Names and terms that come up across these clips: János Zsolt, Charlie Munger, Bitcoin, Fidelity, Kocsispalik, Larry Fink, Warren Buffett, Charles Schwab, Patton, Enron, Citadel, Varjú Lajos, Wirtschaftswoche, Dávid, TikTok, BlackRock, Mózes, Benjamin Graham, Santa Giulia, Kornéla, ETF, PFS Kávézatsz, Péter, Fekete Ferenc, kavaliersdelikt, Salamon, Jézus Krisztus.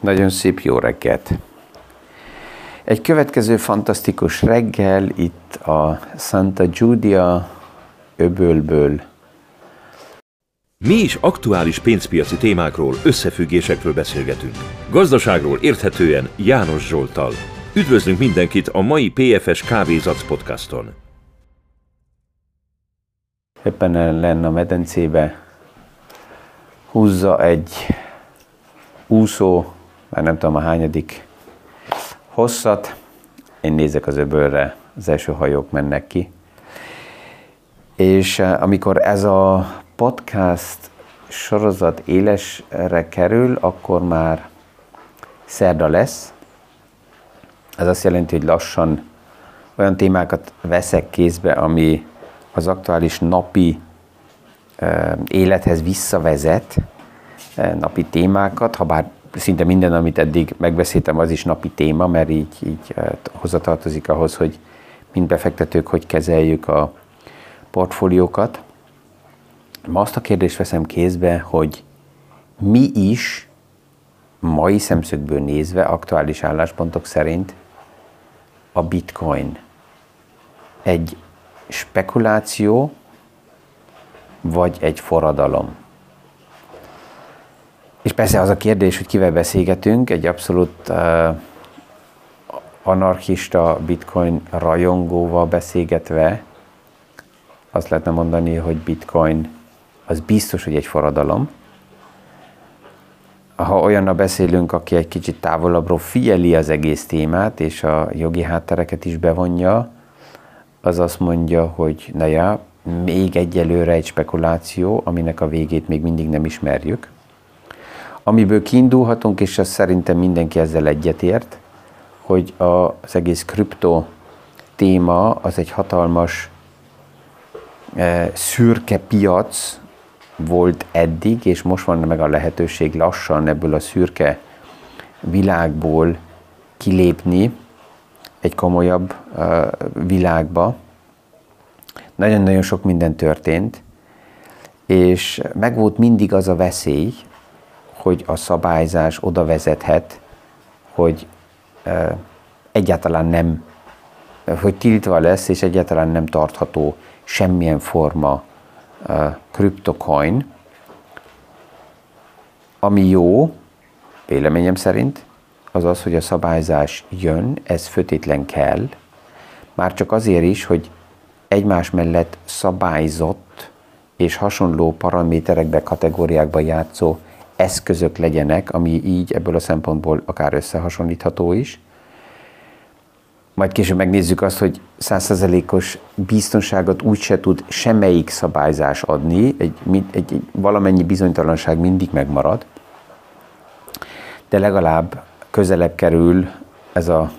Nagyon szép jó reggelt! Egy következő fantasztikus reggel itt a Santa Giulia öbölből. Mi is aktuális pénzpiaci témákról, összefüggésekről beszélgetünk. Gazdaságról érthetően János Zsolttal. Üdvözlünk mindenkit a mai PFS Kávézatsz podcaston. Éppen lenne a medencébe, húzza egy úszó, már nem tudom a hányadik hosszat. Én nézek az öbölre, az első hajók mennek ki. És amikor ez a podcast sorozat élesre kerül, akkor már szerda lesz. Ez azt jelenti, hogy lassan olyan témákat veszek kézbe, ami az aktuális napi élethez visszavezet, napi témákat, ha bár szinte minden, amit eddig megbeszéltem, az is napi téma, mert így hozzatartozik ahhoz, hogy mint befektetők, hogy kezeljük a portfóliókat. Ma azt a kérdést veszem kézbe, hogy mi is mai szemszögből nézve, aktuális álláspontok szerint a bitcoin egy spekuláció vagy egy forradalom. És persze az a kérdés, hogy kivel beszélgetünk, egy abszolút anarchista bitcoin rajongóval beszélgetve, azt lehetne mondani, hogy bitcoin az biztos, hogy egy forradalom. Ha olyannal beszélünk, aki egy kicsit távolabbról figyeli az egész témát, és a jogi háttereket is bevonja, az azt mondja, hogy na ja, még egyelőre egy spekuláció, aminek a végét még mindig nem ismerjük. Amiből kiindulhatunk, és azt szerintem mindenki ezzel egyetért, hogy az egész kripto téma az egy hatalmas szürke piac volt eddig, és most van meg a lehetőség lassan ebből a szürke világból kilépni egy komolyabb világba. Nagyon-nagyon sok minden történt, és megvolt mindig az a veszély, hogy a szabályzás oda vezethet, hogy egyáltalán nem, hogy tiltva lesz, és egyáltalán nem tartható semmilyen forma kriptocoin, ami jó, véleményem szerint, az az, hogy a szabályzás jön, ez feltétlen kell, már csak azért is, hogy egymás mellett szabályzott és hasonló paraméterekbe, kategóriákba játszó eszközök legyenek, ami így ebből a szempontból akár összehasonlítható is. Majd később megnézzük azt, hogy 100%-os biztonságot úgyse tud semmelyik szabályzás adni, valamennyi bizonytalanság mindig megmarad, de legalább közelebb kerül ez a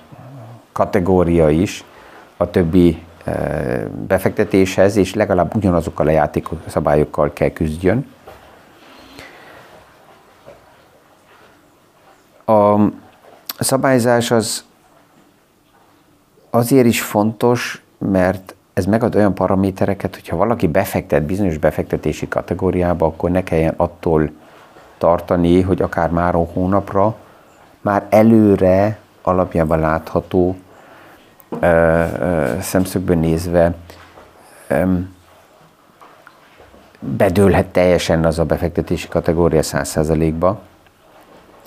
kategória is a többi befektetéshez, és legalább ugyanazokkal a játékszabályokkal kell küzdjön. A szabályzás az azért is fontos, mert ez megad olyan paramétereket, hogyha valaki befektet bizonyos befektetési kategóriába, akkor ne kelljen attól tartani, hogy akár máron hónapra már előre alapjában látható szemszögből nézve bedőlhet teljesen az a befektetési kategória 100%-ba,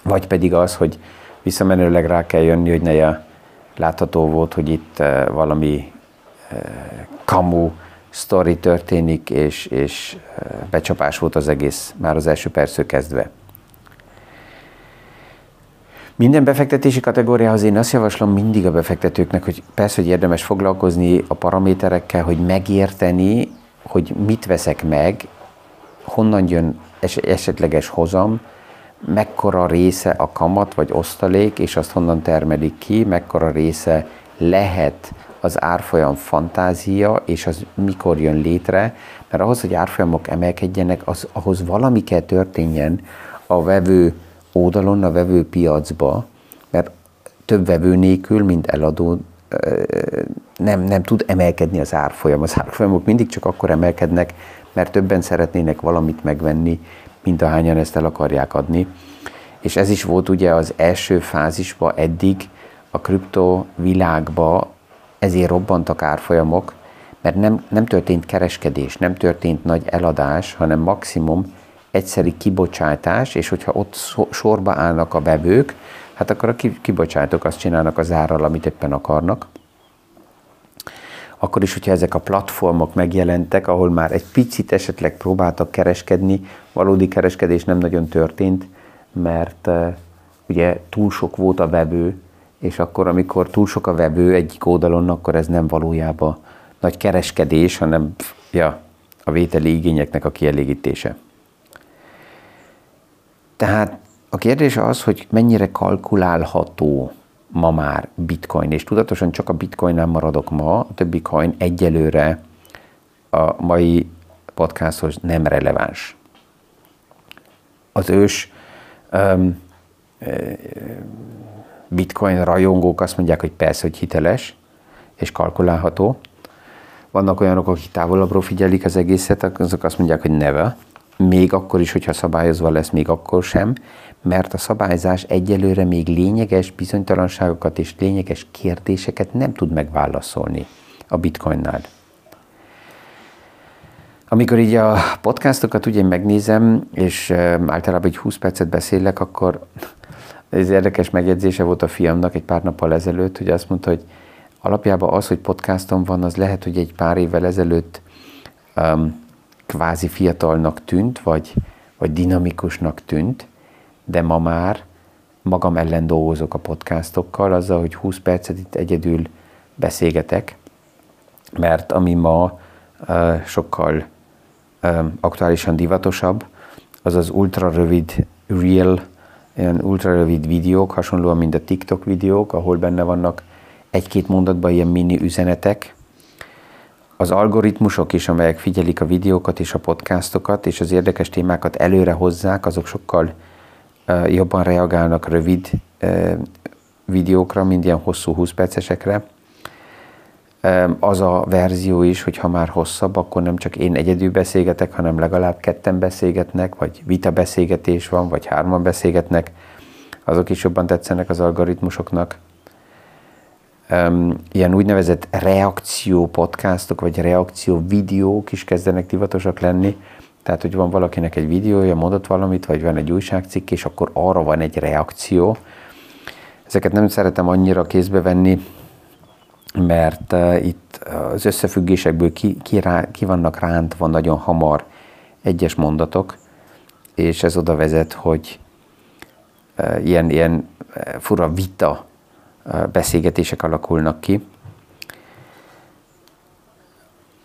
vagy pedig az, hogy visszamenőleg rá kell jönni, hogy neje látható volt, hogy itt valami kamu sztori történik, és becsapás volt az egész már az első perctől kezdve. Minden befektetési kategóriához én azt javaslom mindig a befektetőknek, hogy persze, hogy érdemes foglalkozni a paraméterekkel, hogy megérteni, hogy mit veszek meg, honnan jön esetleges hozam, mekkora része a kamat vagy osztalék, és azt honnan termelik ki, mekkora része lehet az árfolyam fantázia, és az mikor jön létre, mert ahhoz, hogy árfolyamok emelkedjenek, ahhoz valami kell történjen a vevő oldalon, a vevő piacba, mert több vevő nélkül, mint eladó, nem tud emelkedni az árfolyam. Az árfolyamok mindig csak akkor emelkednek, mert többen szeretnének valamit megvenni, mint ahányan ezt el akarják adni, és ez is volt ugye az első fázisban eddig a kripto világba, ezért robbantak árfolyamok, mert nem történt kereskedés, nem történt nagy eladás, hanem maximum egyszeri kibocsátás, és hogyha ott sorba állnak a vevők, hát akkor a kibocsátók azt csinálnak az árral, amit éppen akarnak. Akkor is, hogyha ezek a platformok megjelentek, ahol már egy picit esetleg próbáltak kereskedni, valódi kereskedés nem nagyon történt, mert ugye túl sok volt a vevő, és akkor, amikor túl sok a vevő egyik oldalon, akkor ez nem valójában nagy kereskedés, hanem a vételi igényeknek a kielégítése. Tehát a kérdés az, hogy mennyire kalkulálható ma már bitcoin, és tudatosan csak a bitcoinnál maradok ma, a többi coin egyelőre a mai podcasthoz nem releváns. Az ős bitcoin rajongók azt mondják, hogy persze, hogy hiteles és kalkulálható. Vannak olyanok, akik távolabbról figyelik az egészet, azok azt mondják, hogy never. Még akkor is, hogyha szabályozva lesz, még akkor sem, mert a szabályzás egyelőre még lényeges bizonytalanságokat és lényeges kérdéseket nem tud megválaszolni a bitcoinnál. Amikor így a podcastokat ugye megnézem, és általában egy 20 percet beszélek, akkor ez érdekes megjegyzése volt a fiamnak egy pár nappal ezelőtt, hogy azt mondta, hogy alapjában az, hogy podcastom van, az lehet, hogy egy pár évvel ezelőtt kvázi fiatalnak tűnt, vagy dinamikusnak tűnt, de ma már magam ellen dolgozok a podcastokkal, azzal, hogy 20 percet itt egyedül beszélgetek, mert ami ma sokkal aktuálisan divatosabb, az az ultrarövid reel, ilyen ultrarövid videók, hasonlóan, mint a TikTok videók, ahol benne vannak egy-két mondatban ilyen mini üzenetek. Az algoritmusok is, amelyek figyelik a videókat és a podcastokat, és az érdekes témákat előre hozzák, azok sokkal jobban reagálnak rövid videókra, mint ilyen hosszú 20 percesekre. Az a verzió is, hogy ha már hosszabb, akkor nem csak én egyedül beszélgetek, hanem legalább ketten beszélgetnek, vagy vita beszélgetés van, vagy hárman beszélgetnek. Azok is jobban tetszenek az algoritmusoknak. Ilyen úgynevezett reakció podcastok, vagy reakció videók is kezdenek divatosak lenni. Tehát, hogy van valakinek egy videója, mondott valamit, vagy van egy újságcikk, és akkor arra van egy reakció. Ezeket nem szeretem annyira kézbe venni, mert itt az összefüggésekből ki vannak rántva nagyon hamar egyes mondatok, és ez oda vezet, hogy ilyen fura vita beszélgetések alakulnak ki.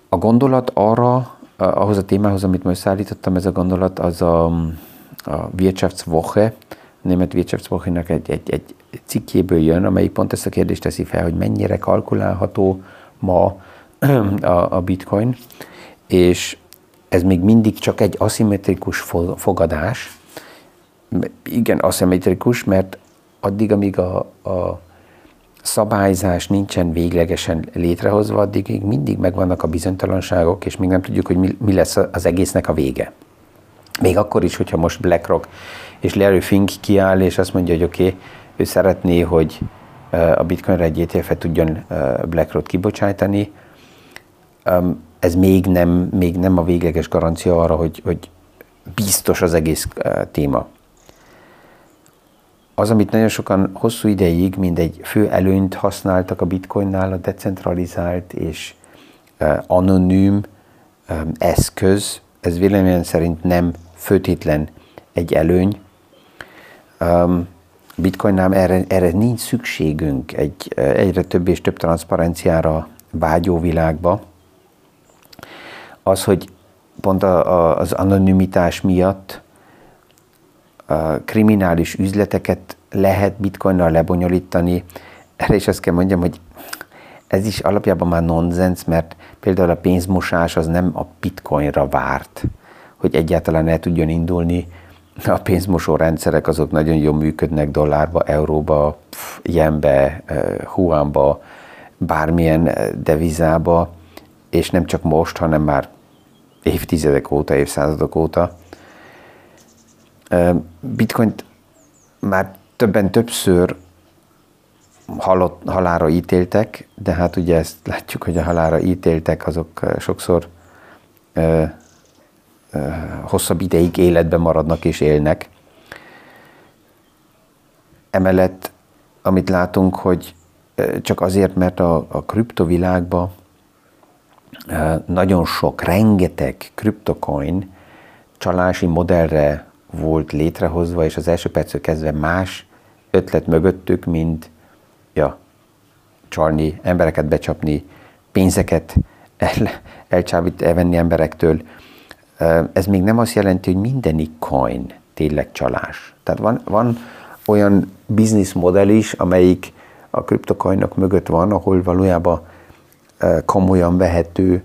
A gondolat arra, ahhoz a témához, amit most szállítottam, ez a gondolat az a Wirtschaftswoche, a német Wirtschaftswoche-nak egy cikkéből jön, amelyik pont ezt a kérdést teszi fel, hogy mennyire kalkulálható ma a bitcoin, és ez még mindig csak egy aszimmetrikus fogadás. Igen, aszimmetrikus, mert addig, amíg a szabályzás nincsen véglegesen létrehozva, addig mindig megvannak a bizonytalanságok, és még nem tudjuk, hogy mi lesz az egésznek a vége. Még akkor is, hogyha most BlackRock és Larry Fink kiáll, és azt mondja, hogy oké, ő szeretné, hogy a bitcoinra egy ETF-et tudjon BlackRock kibocsájtani, ez még nem a végleges garancia arra, hogy biztos az egész téma. Az, amit nagyon sokan hosszú ideig, mint egy fő előnyt használtak a bitcoinnál, a decentralizált és anonim eszköz, ez véleményem szerint nem főtétlen egy előny. Bitcoinnál erre nincs szükségünk egy egyre több és több transzparenciára vágyó világba. Az, hogy pont az anonimitás miatt kriminális üzleteket lehet bitcoinnal lebonyolítani. Erre is azt kell mondjam, hogy ez is alapjában már nonsens, mert például a pénzmosás az nem a bitcoinra várt, hogy egyáltalán el tudjon indulni. A pénzmosó rendszerek azok nagyon jól működnek dollárba, euróba, jenbe, huánba, bármilyen devizába, és nem csak most, hanem már évtizedek óta, évszázadok óta. Bitcoint már többen többször halálra ítéltek, de hát ugye ezt látjuk, hogy a halálra ítéltek, azok sokszor hosszabb ideig életben maradnak és élnek. Emellett, amit látunk, hogy csak azért, mert a kriptovilágban nagyon sok, rengeteg kriptocoin csalási modellre volt létrehozva, és az első perctől kezdve más ötlet mögöttük, mint csalni, embereket becsapni, pénzeket elcsábít, elvenni emberektől. Ez még nem azt jelenti, hogy mindegyik coin tényleg csalás. Tehát van olyan bizniszmodell is, amelyik a kriptocoinok mögött van, ahol valójában komolyan vehető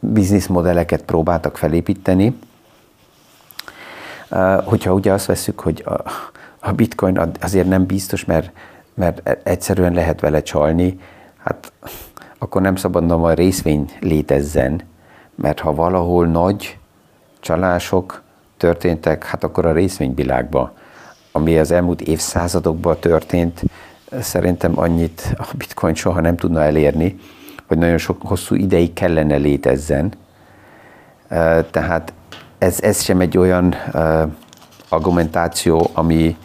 bizniszmodelleket próbáltak felépíteni. Hogyha ugye azt veszük, hogy a bitcoin azért nem biztos, mert egyszerűen lehet vele csalni, hát akkor nem szabadna, hogy a részvény létezzen, mert ha valahol nagy csalások történtek, hát akkor a részvényvilágban, ami az elmúlt évszázadokban történt, szerintem annyit a bitcoin soha nem tudna elérni, hogy nagyon sok hosszú ideig kellene létezzen. Tehát ez sem egy olyan argumentáció, ami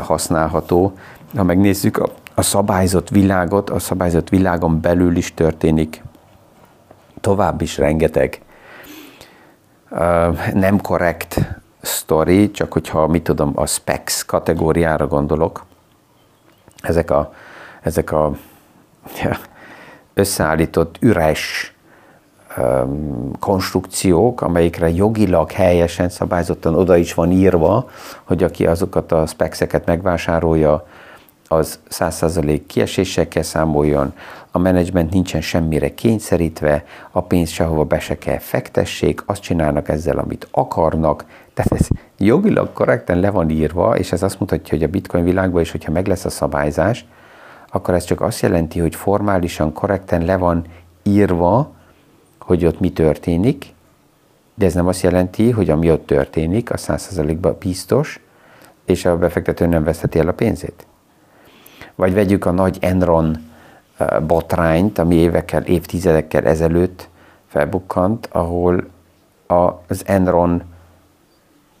használható. Ha megnézzük a szabályzott világot, a szabályzott világon belül is történik tovább is rengeteg nem korrekt sztori, csak hogyha, mit tudom, a specs kategóriára gondolok, ezek a összeállított üres konstrukciók, amelyikre jogilag helyesen, szabályzottan oda is van írva, hogy aki azokat a specseket megvásárolja, az 100% kiesésekkel számoljon, a menedzsment nincsen semmire kényszerítve, a pénzt sehova be se kell fektessék, azt csinálnak ezzel, amit akarnak. Tehát ez jogilag korrekten le van írva, és ez azt mutatja, hogy a bitcoin világban is, hogyha meg lesz a szabályzás, akkor ez csak azt jelenti, hogy formálisan korrekten le van írva, hogy ott mi történik, de ez nem azt jelenti, hogy ami ott történik, az 100%-ban biztos, és a befektető nem vesztheti el a pénzét. Vagy vegyük a nagy Enron botrányt, ami évtizedekkel ezelőtt felbukkant, ahol az Enron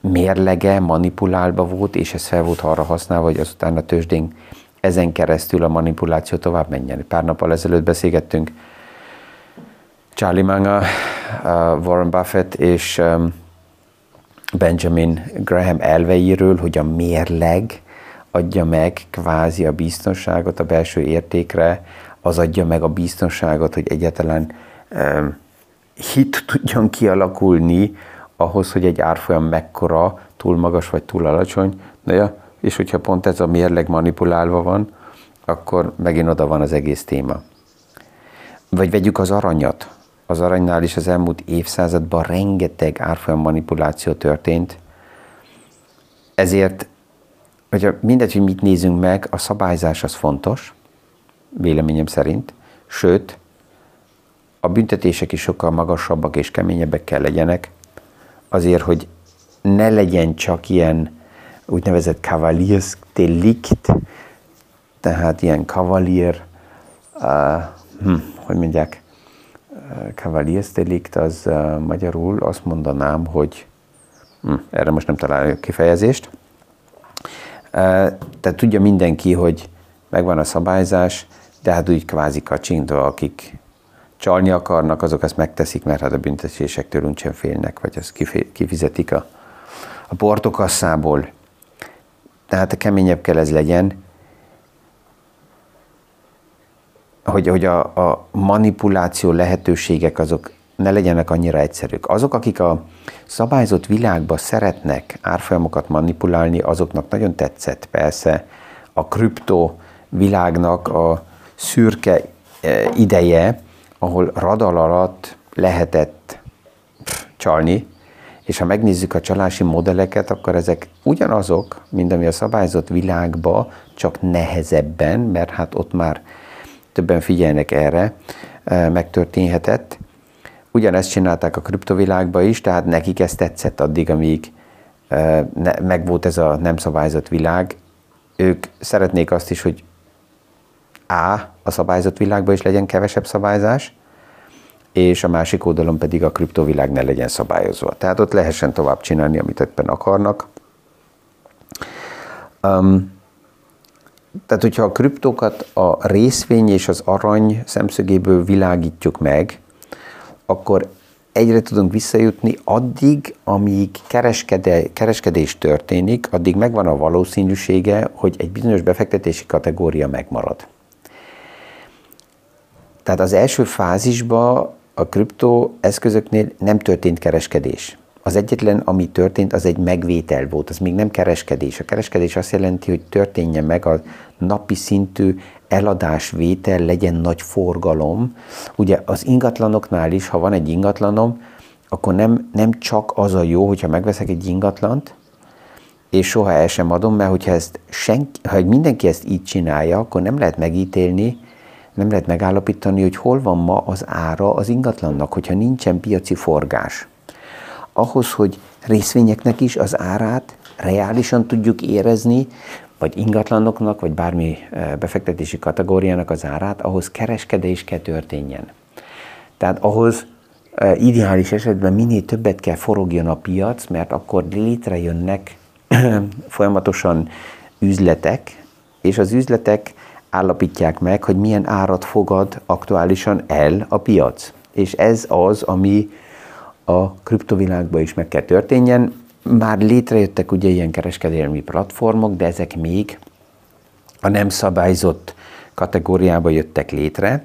mérlege manipulálva volt, és ez fel volt arra használva, hogy azután a tőzsdén ezen keresztül a manipuláció tovább menjen. Pár nappal ezelőtt beszélgettünk Charlie Munger, Warren Buffett és Benjamin Graham elveiről, hogy a mérleg adja meg kvázi a biztonságot a belső értékre, az adja meg a biztonságot, hogy egyáltalán hit tudjon kialakulni ahhoz, hogy egy árfolyam mekkora, túl magas vagy túl alacsony. És hogyha pont ez a mérleg manipulálva van, akkor megint oda van az egész téma. Vagy vegyük az aranyat. Az aranynál is az elmúlt évszázadban rengeteg árfolyam manipuláció történt. Ezért hogyha mindegy, hogy mit nézünk meg, a szabályzás az fontos, véleményem szerint, sőt, a büntetések is sokkal magasabbak és keményebbek kell legyenek, azért, hogy ne legyen csak ilyen úgynevezett kavaliersdelikt, tehát ilyen kavaliersdelikt az magyarul azt mondanám, hogy erre most nem találok kifejezést. Tehát tudja mindenki, hogy megvan a szabályzás, de hát úgy kvázi kacsintva, akik csalni akarnak, azok ezt megteszik, mert hát a büntetések tőlünk sem félnek, vagy ezt kifizetik a portokasszából. Tehát a keményebb kell ez legyen, hogy a manipuláció lehetőségek azok ne legyenek annyira egyszerűk. Azok, akik a szabályzott világba szeretnek árfolyamokat manipulálni, azoknak nagyon tetszett persze a kripto világnak a szürke ideje, ahol radar alatt lehetett csalni, és ha megnézzük a csalási modelleket, akkor ezek ugyanazok, mint ami a szabályzott világba, csak nehezebben, mert hát ott már többen figyelnek erre, megtörténhetett. Ugyanezt csinálták a kriptovilágba is, tehát nekik ez tetszett addig, amíg meg volt ez a nem szabályzott világ, ők szeretnék azt is, hogy a szabályzott világban is legyen kevesebb szabályzás, és a másik oldalon pedig a kriptovilág ne legyen szabályozva. Tehát ott lehessen tovább csinálni, amit ebben akarnak. Tehát, hogyha a kriptókat a részvény és az arany szemszögéből világítjuk meg, akkor egyre tudunk visszajutni addig, amíg kereskedés történik, addig megvan a valószínűsége, hogy egy bizonyos befektetési kategória megmarad. Tehát az első fázisban a kriptoeszközöknél nem történt kereskedés. Az egyetlen, ami történt, az egy megvétel volt, az még nem kereskedés. A kereskedés azt jelenti, hogy történjen meg a napi szintű eladásvétel, legyen nagy forgalom. Ugye az ingatlanoknál is, ha van egy ingatlanom, akkor nem csak az a jó, hogyha megveszek egy ingatlant, és soha el sem adom, mert hogyha ha mindenki ezt így csinálja, akkor nem lehet megítélni, nem lehet megállapítani, hogy hol van ma az ára az ingatlannak, hogyha nincsen piaci forgás. Ahhoz, hogy részvényeknek is az árát reálisan tudjuk érezni, vagy ingatlanoknak, vagy bármi befektetési kategóriának az árát, ahhoz kereskedés kell történjen. Tehát ahhoz ideális esetben minél többet kell forogjon a piac, mert akkor létrejönnek folyamatosan üzletek, és az üzletek állapítják meg, hogy milyen árat fogad aktuálisan el a piac. És ez az, ami a kriptovilágban is meg kell történjen. Már létrejöttek ugye ilyen kereskedelmi platformok, de ezek még a nem szabályzott kategóriába jöttek létre,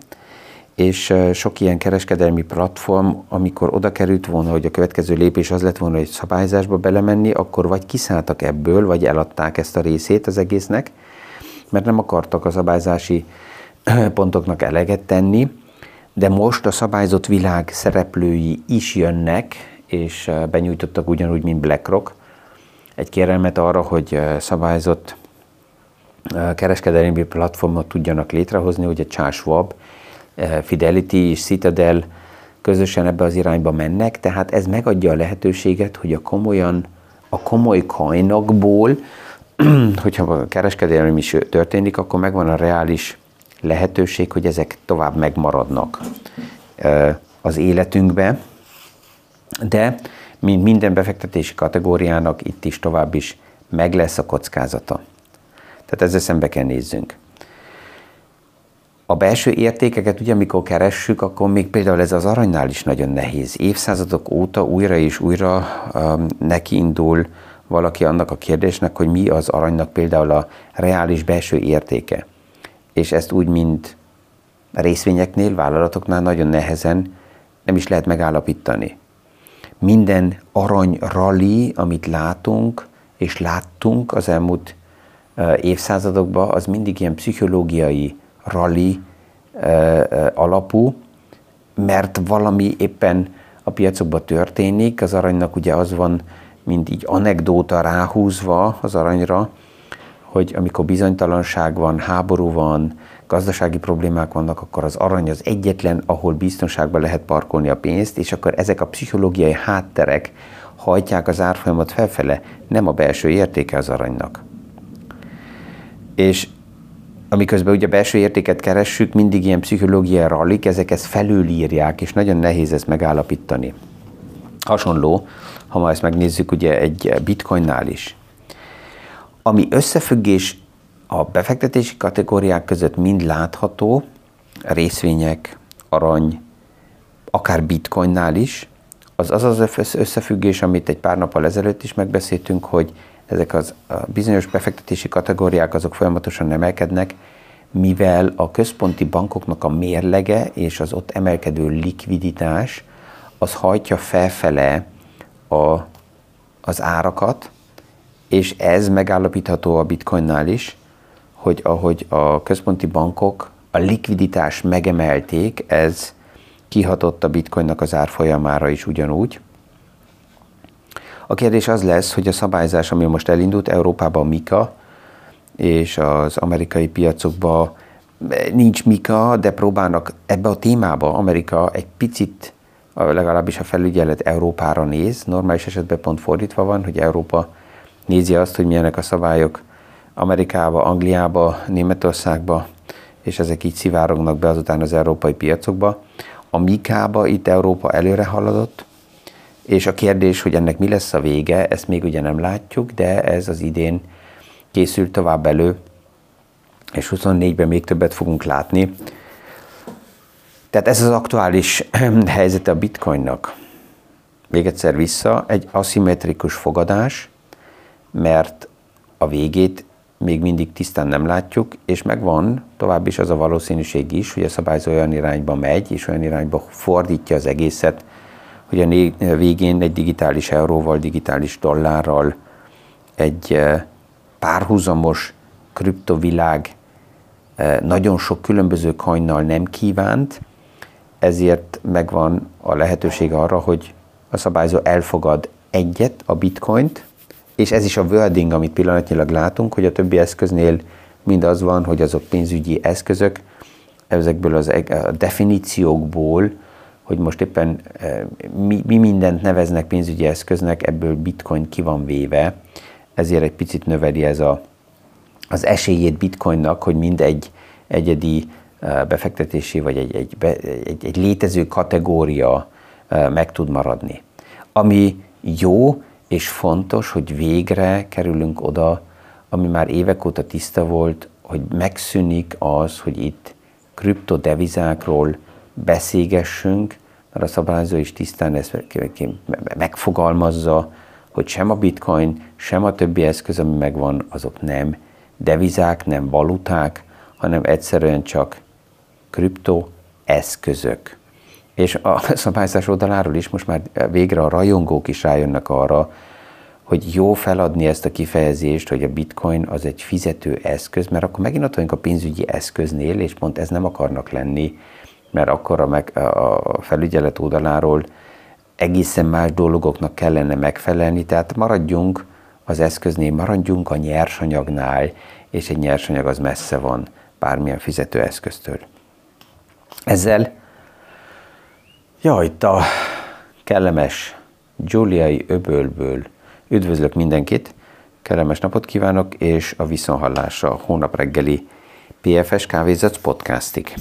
és sok ilyen kereskedelmi platform, amikor oda került volna, hogy a következő lépés az lett volna, hogy szabályzásba belemenni, akkor vagy kiszálltak ebből, vagy eladták ezt a részét az egésznek, mert nem akartak a szabályzási pontoknak eleget tenni, de most a szabályzott világ szereplői is jönnek, és benyújtottak ugyanúgy, mint BlackRock, egy kérelmet arra, hogy szabályzott kereskedelmi platformot tudjanak létrehozni, ugye Charles Schwab, Fidelity és Citadel közösen ebbe az irányba mennek, tehát ez megadja a lehetőséget, hogy a komoly coinokból, hogyha a kereskedelem is történik, akkor megvan a reális lehetőség, hogy ezek tovább megmaradnak az életünkbe, de mint minden befektetési kategóriának itt is tovább is meg lesz a kockázata. Tehát ezzel szembe kell nézzünk. A belső értékeket ugye amikor keressük, akkor még például ez az aranynál is nagyon nehéz. Évszázadok óta újra és újra nekiindul valaki annak a kérdésnek, hogy mi az aranynak például a reális belső értéke. És ezt úgy, mint részvényeknél, vállalatoknál nagyon nehezen nem is lehet megállapítani. Minden aranyrali, amit látunk és láttunk az elmúlt évszázadokban, az mindig ilyen pszichológiai rali alapú, mert valami éppen a piacokban történik, az aranynak ugye az van, mint így anekdóta ráhúzva az aranyra, hogy amikor bizonytalanság van, háború van, gazdasági problémák vannak, akkor az arany az egyetlen, ahol biztonságban lehet parkolni a pénzt, és akkor ezek a pszichológiai hátterek hajtják az árfolyamat felfele, nem a belső értéke az aranynak. És amiközben ugye a belső értéket keressük, mindig ilyen pszichológiai rallik, ezek ezt felülírják, és nagyon nehéz ezt megállapítani. Hasonló, ha ma ezt megnézzük, ugye egy bitcoinnál is. Ami összefüggés a befektetési kategóriák között mind látható, részvények, arany, akár bitcoinnál is, az összefüggés, amit egy pár nappal ezelőtt is megbeszéltünk, hogy ezek az bizonyos befektetési kategóriák azok folyamatosan emelkednek, mivel a központi bankoknak a mérlege és az ott emelkedő likviditás az hajtja felfele az árakat, és ez megállapítható a bitcoinnál is, hogy ahogy a központi bankok a likviditást megemelték, ez kihatott a bitcoinnak az árfolyamára is ugyanúgy. A kérdés az lesz, hogy a szabályzás, ami most elindult Európában mika, és az amerikai piacokban nincs mika, de próbálnak ebbe a témába Amerika egy picit, legalábbis a felügyelet Európára néz, normális esetben pont fordítva van, hogy Európa nézi azt, hogy milyenek a szabályok Amerikába, Angliába, Németországba, és ezek így szivárognak be azután az európai piacokba. A Mikába itt Európa előre haladott, és a kérdés, hogy ennek mi lesz a vége, ezt még ugye nem látjuk, de ez az idén készül tovább elő, és 24-ben még többet fogunk látni. Tehát ez az aktuális helyzete a bitcoinnak. Még egyszer vissza, egy aszimmetrikus fogadás, mert a végét még mindig tisztán nem látjuk, és megvan tovább is az a valószínűség is, hogy a szabályzó olyan irányba megy, és olyan irányba fordítja az egészet, hogy a végén egy digitális euróval, digitális dollárral, egy párhuzamos kriptovilág nagyon sok különböző coinnal nem kívánt, ezért megvan a lehetőség arra, hogy a szabályzó elfogad egyet, a bitcoint, és ez is a wording, amit pillanatnyilag látunk, hogy a többi eszköznél mindaz van, hogy azok pénzügyi eszközök, ezekből a definíciókból, hogy most éppen mi mindent neveznek pénzügyi eszköznek, ebből bitcoin ki van véve, ezért egy picit növeli ez az esélyét bitcoinnak, hogy mindegy egyedi befektetési, vagy egy létező kategória meg tud maradni. Ami jó és fontos, hogy végre kerülünk oda, ami már évek óta tiszta volt, hogy megszűnik az, hogy itt kriptodevizákról beszélgessünk, mert a szabályozó is tisztán ezt megfogalmazza, hogy sem a bitcoin, sem a többi eszköz, ami megvan, azok nem devizák, nem valuták, hanem egyszerűen csak kriptoeszközök. És a szabályzás oldaláról is most már végre a rajongók is rájönnek arra, hogy jó feladni ezt a kifejezést, hogy a bitcoin az egy fizető eszköz, mert akkor megint ott vagyunk a pénzügyi eszköznél, és pont ez nem akarnak lenni, mert akkor a felügyelet oldaláról egészen más dolgoknak kellene megfelelni, tehát maradjunk az eszköznél, maradjunk a nyersanyagnál, és egy nyersanyag az messze van bármilyen fizető eszköztől. Ezzel itt a kellemes giuliai öbölből üdvözlök mindenkit, kellemes napot kívánok, és a viszonthallásra a hónap reggeli PFS Kávézatsz podcastig.